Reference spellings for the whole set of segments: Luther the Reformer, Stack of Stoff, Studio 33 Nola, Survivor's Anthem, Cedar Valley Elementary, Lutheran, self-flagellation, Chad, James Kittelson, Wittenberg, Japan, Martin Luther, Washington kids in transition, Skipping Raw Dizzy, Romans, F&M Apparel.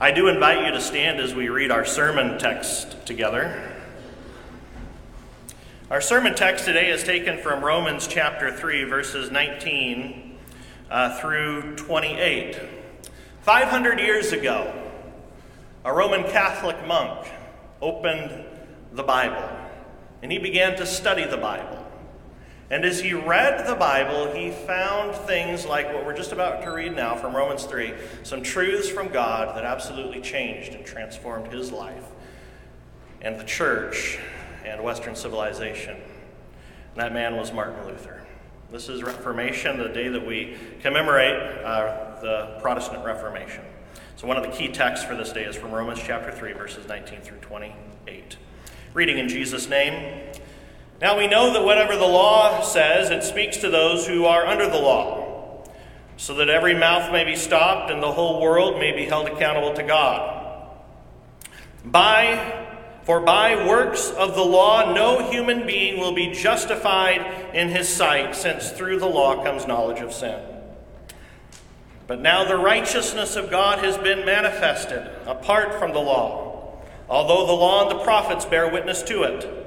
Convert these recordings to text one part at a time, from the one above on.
I do invite you to stand as we read our sermon text together. Our sermon text today is taken from Romans chapter 3, verses 19 through 28. 500 years ago, a Roman Catholic monk opened the Bible, and he began to study the Bible. And as he read the Bible, he found things like what we're just about to read now from Romans 3, some truths from God that absolutely changed and transformed his life and the church and Western civilization. And that man was Martin Luther. This is Reformation, the day that we commemorate the Protestant Reformation. So one of the key texts for this day is from Romans chapter 3, verses 19 through 28. Reading in Jesus' name. Now we know that whatever the law says, it speaks to those who are under the law, so that every mouth may be stopped and the whole world may be held accountable to God. For by works of the law, no human being will be justified in his sight, since through the law comes knowledge of sin. But now the righteousness of God has been manifested apart from the law, although the law and the prophets bear witness to it.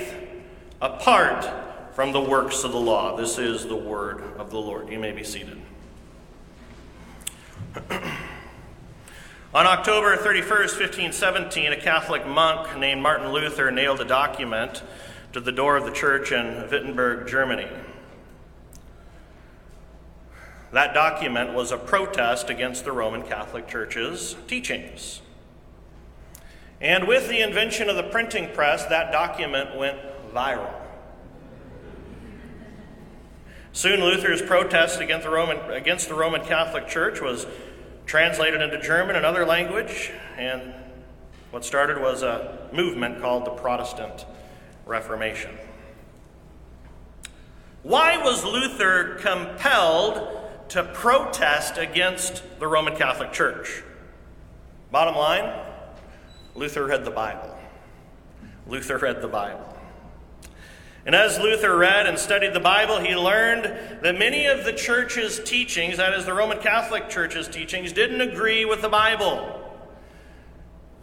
apart from the works of the law. This is the word of the Lord. You may be seated. On October 31st, 1517, a Catholic monk named Martin Luther nailed a document to the door of the church in Wittenberg, Germany. That document was a protest against the Roman Catholic Church's teachings. And with the invention of the printing press, that document went viral. Soon Luther's protest against the Roman Catholic Church was translated into German and other language, and what started was a movement called the Protestant Reformation. Why was Luther compelled to protest against the Roman Catholic Church? Bottom line, Luther read the Bible. Luther read the Bible. And as Luther read and studied the Bible, he learned that many of the church's teachings, that is the Roman Catholic Church's teachings, didn't agree with the Bible.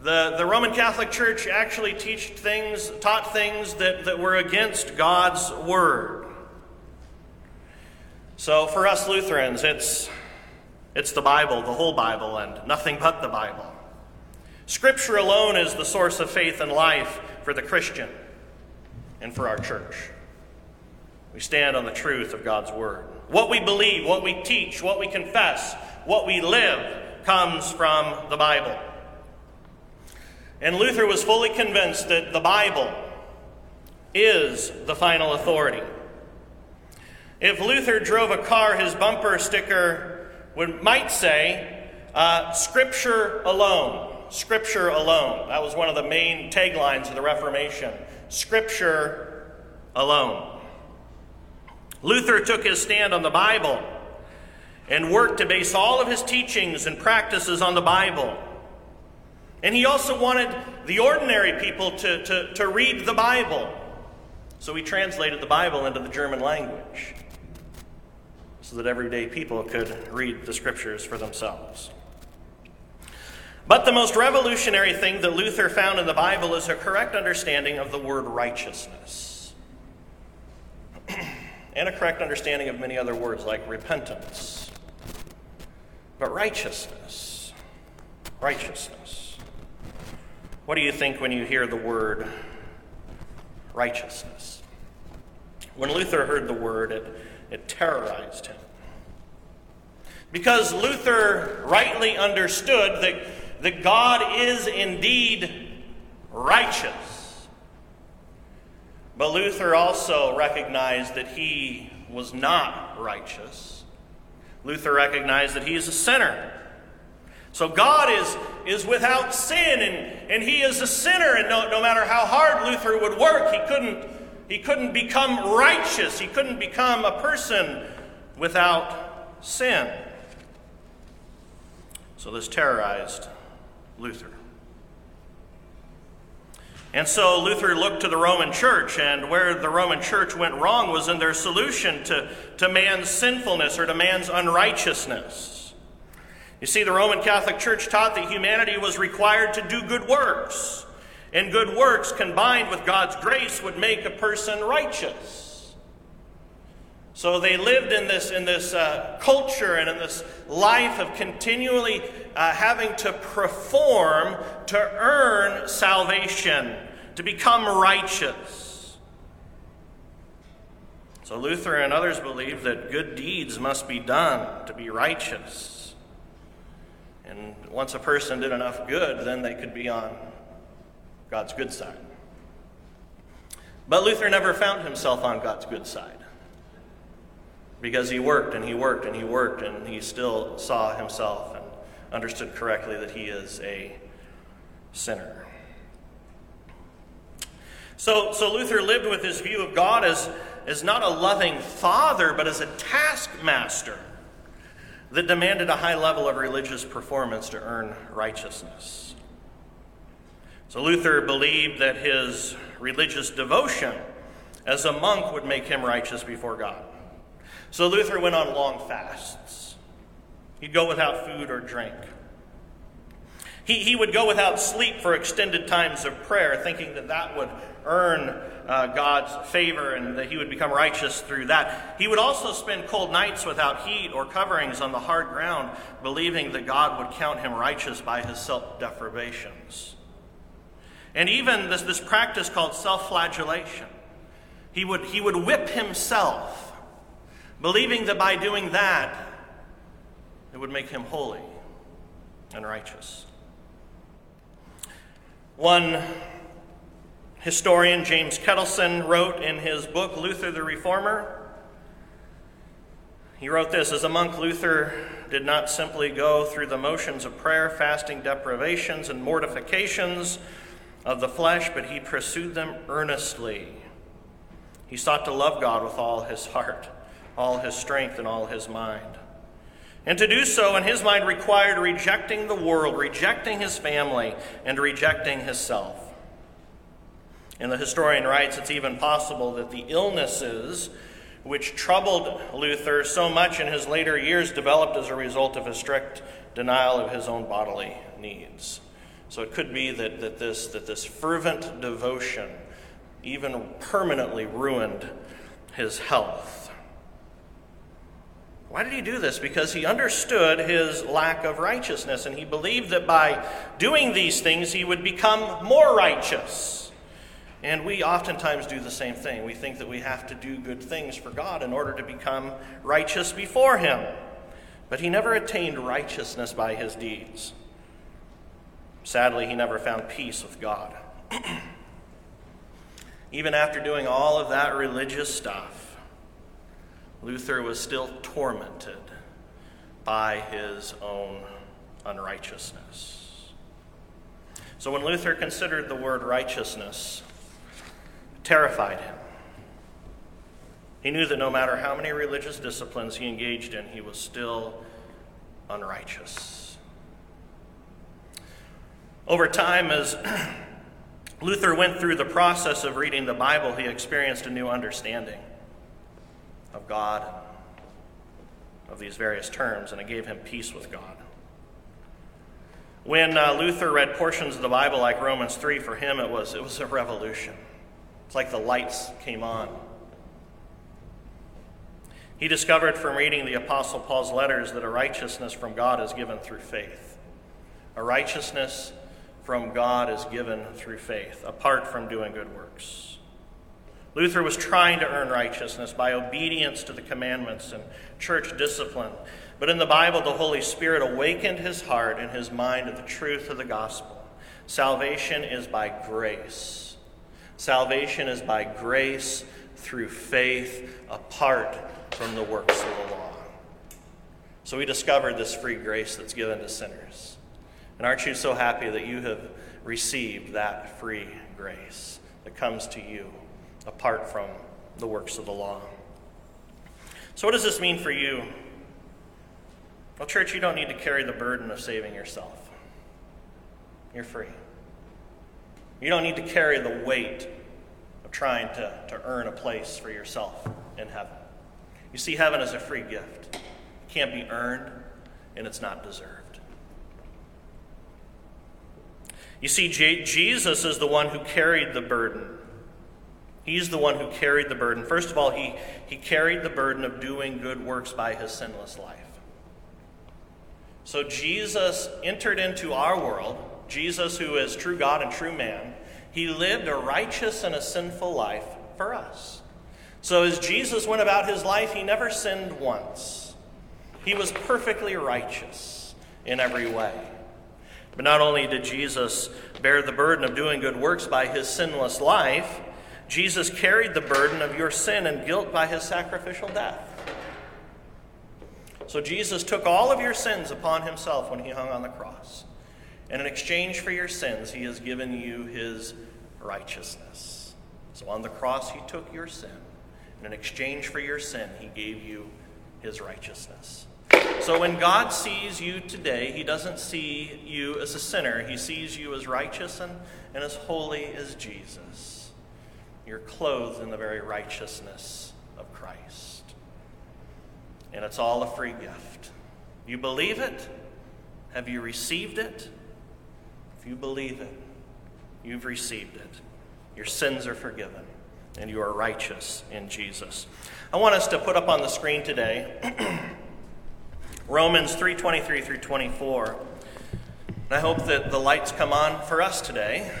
The Roman Catholic Church actually taught things that were against God's Word. So for us Lutherans, it's the Bible, the whole Bible, and nothing but the Bible. Scripture alone is the source of faith and life for the Christian. And for our church, we stand on the truth of God's word. What we believe, what we teach, what we confess, what we live comes from the Bible. And Luther was fully convinced that the Bible is the final authority. If Luther drove a car, his bumper sticker might say, Scripture alone, Scripture alone. That was one of the main taglines of the Reformation. Scripture alone. Luther took his stand on the Bible and worked to base all of his teachings and practices on the Bible. And he also wanted the ordinary people to read the Bible. So he translated the Bible into the German language so that everyday people could read the scriptures for themselves. But the most revolutionary thing that Luther found in the Bible is a correct understanding of the word righteousness and a correct understanding of many other words like repentance. But righteousness, What do you think when you hear the word righteousness? When Luther heard the word, it terrorized him. Because Luther rightly understood that God is indeed righteous. But Luther also recognized that he was not righteous. Luther recognized that he is a sinner. So God is without sin, and he is a sinner, and no matter how hard Luther would work, he couldn't become righteous. He couldn't become a person without sin. So this terrorized Luther. And so Luther looked to the Roman Church, and where the Roman Church went wrong was in their solution to man's sinfulness or to man's unrighteousness. You see, the Roman Catholic Church taught that humanity was required to do good works, and good works combined with God's grace would make a person righteous. So they lived in this culture and in this life of continually having to perform to earn salvation, to become righteous. So Luther and others believed that good deeds must be done to be righteous. And once a person did enough good, then they could be on God's good side. But Luther never found himself on God's good side, because he worked and he worked and he worked, and he still saw himself and understood correctly that he is a sinner. So Luther lived with his view of God as not a loving father, but as a taskmaster that demanded a high level of religious performance to earn righteousness. So Luther believed that his religious devotion as a monk would make him righteous before God. So Luther went on long fasts. He'd go without food or drink. He would go without sleep for extended times of prayer, thinking that would earn God's favor and that he would become righteous through that. He would also spend cold nights without heat or coverings on the hard ground, believing that God would count him righteous by his self-deprivations. And even this practice called self-flagellation. He would whip himself, believing that by doing that, it would make him holy and righteous. One historian, James Kittelson, wrote in his book, Luther the Reformer, he wrote this: as a monk, Luther did not simply go through the motions of prayer, fasting, deprivations, and mortifications of the flesh, but he pursued them earnestly. He sought to love God with all his heart, all his strength, and all his mind. And to do so, in his mind, required rejecting the world, rejecting his family, and rejecting himself. And the historian writes, it's even possible that the illnesses which troubled Luther so much in his later years developed as a result of his strict denial of his own bodily needs. So it could be that this fervent devotion even permanently ruined his health. Why did he do this? Because he understood his lack of righteousness, and he believed that by doing these things he would become more righteous. And we oftentimes do the same thing. We think that we have to do good things for God in order to become righteous before him. But he never attained righteousness by his deeds. Sadly, he never found peace with God. Even after doing all of that religious stuff, Luther was still tormented by his own unrighteousness. So when Luther considered the word righteousness, it terrified him. He knew that no matter how many religious disciplines he engaged in, he was still unrighteous. Over time, as Luther went through the process of reading the Bible, he experienced a new understanding of God, of these various terms, and it gave him peace with God. When Luther read portions of the Bible like Romans 3, for him it was a revolution. It's like the lights came on. He discovered from reading the Apostle Paul's letters that a righteousness from God is given through faith. A righteousness from God is given through faith, apart from doing good works. Luther was trying to earn righteousness by obedience to the commandments and church discipline. But in the Bible, the Holy Spirit awakened his heart and his mind to the truth of the gospel. Salvation is by grace. Salvation is by grace through faith, apart from the works of the law. So we discovered this free grace that's given to sinners. And aren't you so happy that you have received that free grace that comes to you apart from the works of the law? So what does this mean for you? Well, church, you don't need to carry the burden of saving yourself. You're free. You don't need to carry the weight of trying to earn a place for yourself in heaven. You see, heaven is a free gift. It can't be earned, and it's not deserved. You see, Jesus is the one who carried the burden. He's the one who carried the burden. First of all, he carried the burden of doing good works by his sinless life. So Jesus entered into our world. Jesus, who is true God and true man, he lived a righteous and a sinful life for us. So as Jesus went about his life, he never sinned once. He was perfectly righteous in every way. But not only did Jesus bear the burden of doing good works by his sinless life, Jesus carried the burden of your sin and guilt by his sacrificial death. So Jesus took all of your sins upon himself when he hung on the cross. And in exchange for your sins, he has given you his righteousness. So on the cross, he took your sin. And in exchange for your sin, he gave you his righteousness. So when God sees you today, he doesn't see you as a sinner. He sees you as righteous and as holy as Jesus. You're clothed in the very righteousness of Christ. And it's all a free gift. You believe it? Have you received it? If you believe it, you've received it. Your sins are forgiven, and you are righteous in Jesus. I want us to put up on the screen today Romans 3:23 through 24. And I hope that the lights come on for us today.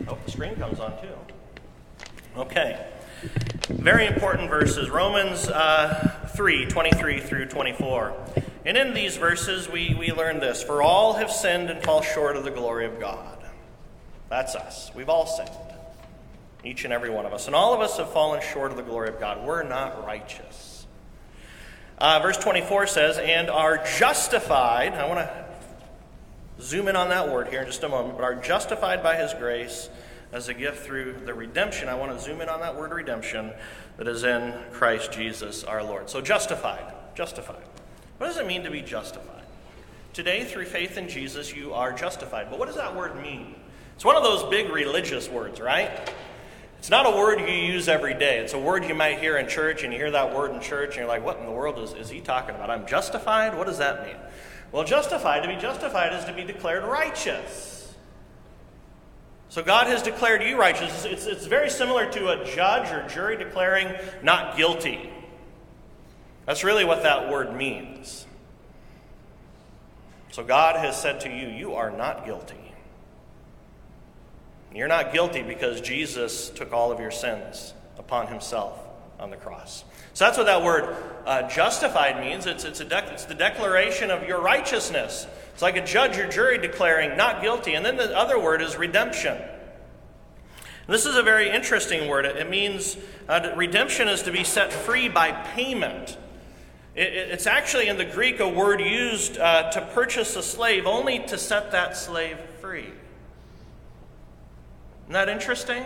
I hope the screen comes on too. Okay, very important verses, Romans 3:23 through 24. And in these verses, we learn this. For all have sinned and fall short of the glory of God. That's us. We've all sinned, each and every one of us. And all of us have fallen short of the glory of God. We're not righteous. Verse 24 says, and are justified. I want to zoom in on that word here in just a moment. But are justified by his grace as a gift through the redemption. I want to zoom in on that word redemption that is in Christ Jesus our Lord. So justified. What does it mean to be justified? Today, through faith in Jesus, you are justified. But what does that word mean? It's one of those big religious words, right? It's not a word you use every day. It's a word you might hear in church, and you hear that word in church, and you're like, what in the world is he talking about? I'm justified? What does that mean? Well, to be justified is to be declared righteous. So God has declared you righteous. It's very similar to a judge or jury declaring not guilty. That's really what that word means. So God has said to you, you are not guilty. You're not guilty because Jesus took all of your sins upon himself on the cross. So that's what that word justified means. It's the declaration of your righteousness. It's like a judge or jury declaring not guilty. And then the other word is redemption. And this is a very interesting word. It means redemption is to be set free by payment. It's actually in the Greek a word used to purchase a slave only to set that slave free. Isn't that interesting?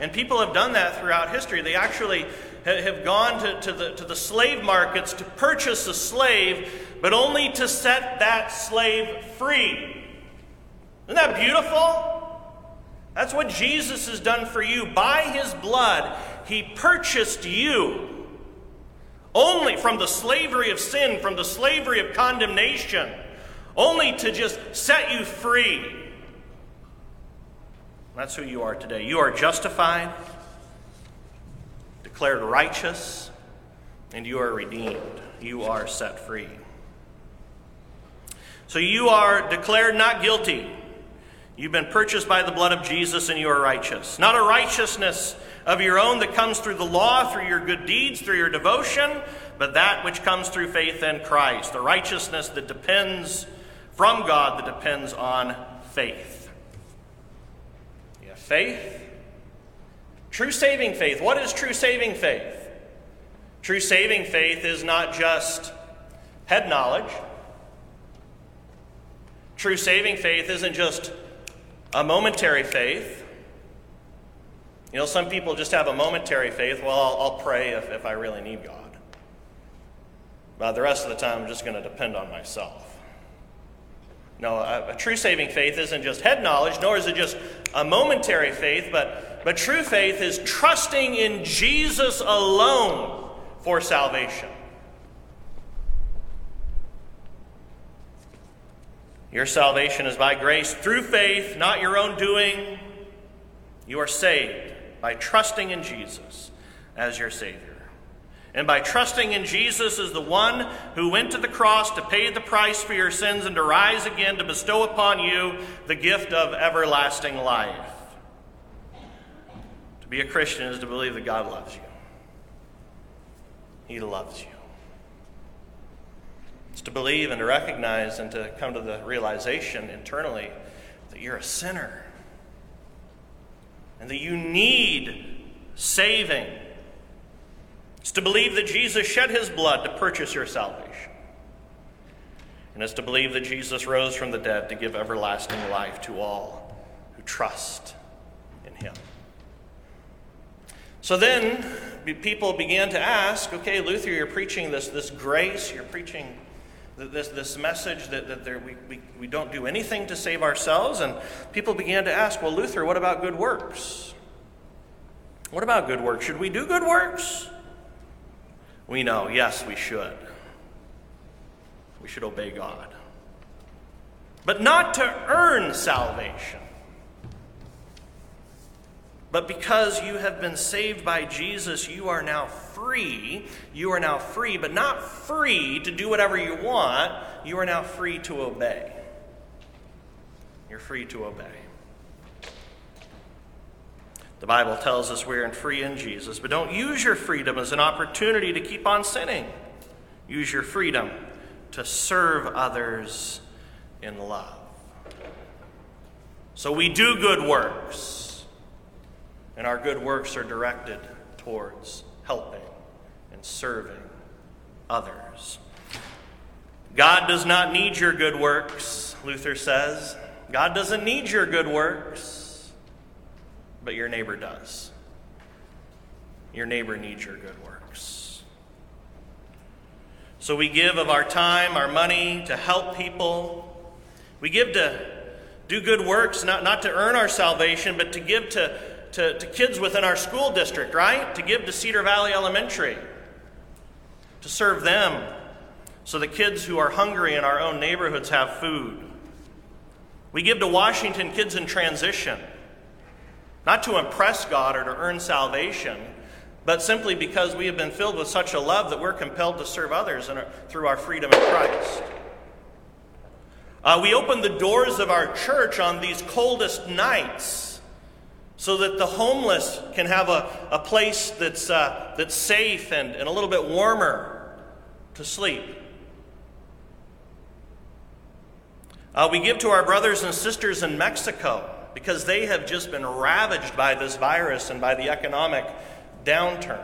And people have done that throughout history. They actually have gone to the slave markets to purchase a slave, but only to set that slave free. Isn't that beautiful? That's what Jesus has done for you. By his blood, he purchased you only from the slavery of sin, from the slavery of condemnation, only to just set you free. That's who you are today. You are justified, declared righteous, and you are redeemed. You are set free. So you are declared not guilty. You've been purchased by the blood of Jesus, and you are righteous. Not a righteousness of your own that comes through the law, through your good deeds, through your devotion, but that which comes through faith in Christ, a righteousness that depends from God, that depends on faith. You have faith. True saving faith. What is true saving faith? True saving faith is not just head knowledge. True saving faith isn't just a momentary faith. You know, some people just have a momentary faith. Well, I'll pray if I really need God. But the rest of the time, I'm just going to depend on myself. No, a true saving faith isn't just head knowledge, nor is it just a momentary faith, but true faith is trusting in Jesus alone for salvation. Your salvation is by grace through faith, not your own doing. You are saved by trusting in Jesus as your Savior. And by trusting in Jesus as the one who went to the cross to pay the price for your sins and to rise again to bestow upon you the gift of everlasting life. To be a Christian is to believe that God loves you. He loves you. It's to believe and to recognize and to come to the realization internally that you're a sinner and that you need saving. It's to believe that Jesus shed his blood to purchase your salvation. And it's to believe that Jesus rose from the dead to give everlasting life to all who trust in him. So then people began to ask, okay, Luther, you're preaching this grace, you're preaching this message that we don't do anything to save ourselves. And people began to ask, well, Luther, what about good works? What about good works? Should we do good works? We know, yes, we should. We should obey God. But not to earn salvation, but because you have been saved by Jesus, you are now free. You are now free, but not free to do whatever you want. You are now free to obey. You're free to obey. The Bible tells us we're free in Jesus, but don't use your freedom as an opportunity to keep on sinning. Use your freedom to serve others in love. So we do good works. And our good works are directed towards helping and serving others. God does not need your good works, Luther says. God doesn't need your good works, but your neighbor does. Your neighbor needs your good works. So we give of our time, our money to help people. We give to do good works, not to earn our salvation, but to give to kids within our school district, right? To give to Cedar Valley Elementary, to serve them so the kids who are hungry in our own neighborhoods have food. We give to Washington Kids in Transition, not to impress God or to earn salvation, but simply because we have been filled with such a love that we're compelled to serve others through our freedom in Christ. We open the doors of our church on these coldest nights so that the homeless can have a place that's safe and a little bit warmer to sleep. We give to our brothers and sisters in Mexico because they have just been ravaged by this virus and by the economic downturn.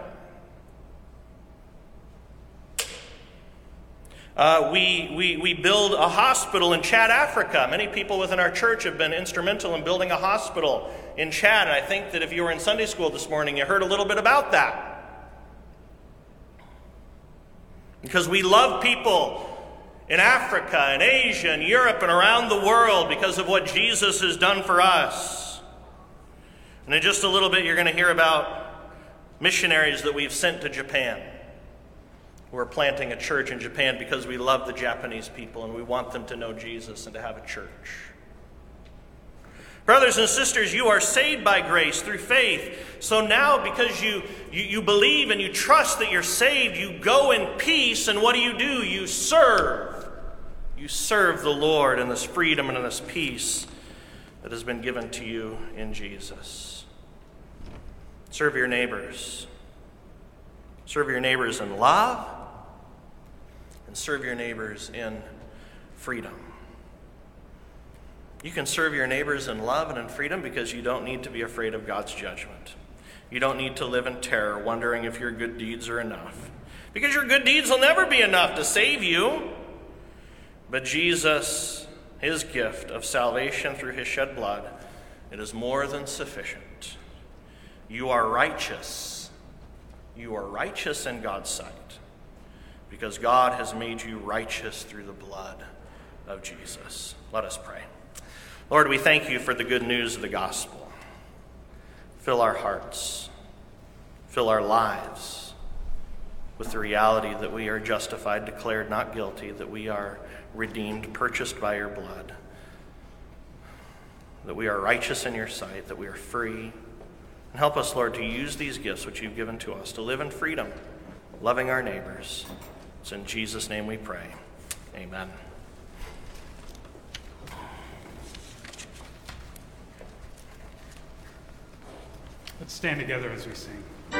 We build a hospital in Chad, Africa. Many people within our church have been instrumental in building a hospital in Chad, and I think that if you were in Sunday school this morning, you heard a little bit about that. Because we love people in Africa and Asia and Europe and around the world because of what Jesus has done for us. And in just a little bit, you're going to hear about missionaries that we've sent to Japan. We're planting a church in Japan because we love the Japanese people and we want them to know Jesus and to have a church. Brothers and sisters, you are saved by grace through faith. So now because you believe and you trust that you're saved, you go in peace. And what do? You serve. you serve the Lord in this freedom and in this peace that has been given to you in Jesus. Serve your neighbors. Serve your neighbors in love, and serve your neighbors in freedom. You can serve your neighbors in love and in freedom because you don't need to be afraid of God's judgment. You don't need to live in terror, wondering if your good deeds are enough. Because your good deeds will never be enough to save you. But Jesus, his gift of salvation through his shed blood, it is more than sufficient. You are righteous. You are righteous in God's sight. Because God has made you righteous through the blood of Jesus. Let us pray. Lord, we thank you for the good news of the gospel. Fill our hearts, fill our lives with the reality that we are justified, declared not guilty, that we are redeemed, purchased by your blood, that we are righteous in your sight, that we are free. And help us, Lord, to use these gifts which you've given to us to live in freedom, loving our neighbors. It's in Jesus' name we pray. Amen. Let's stand together as we sing.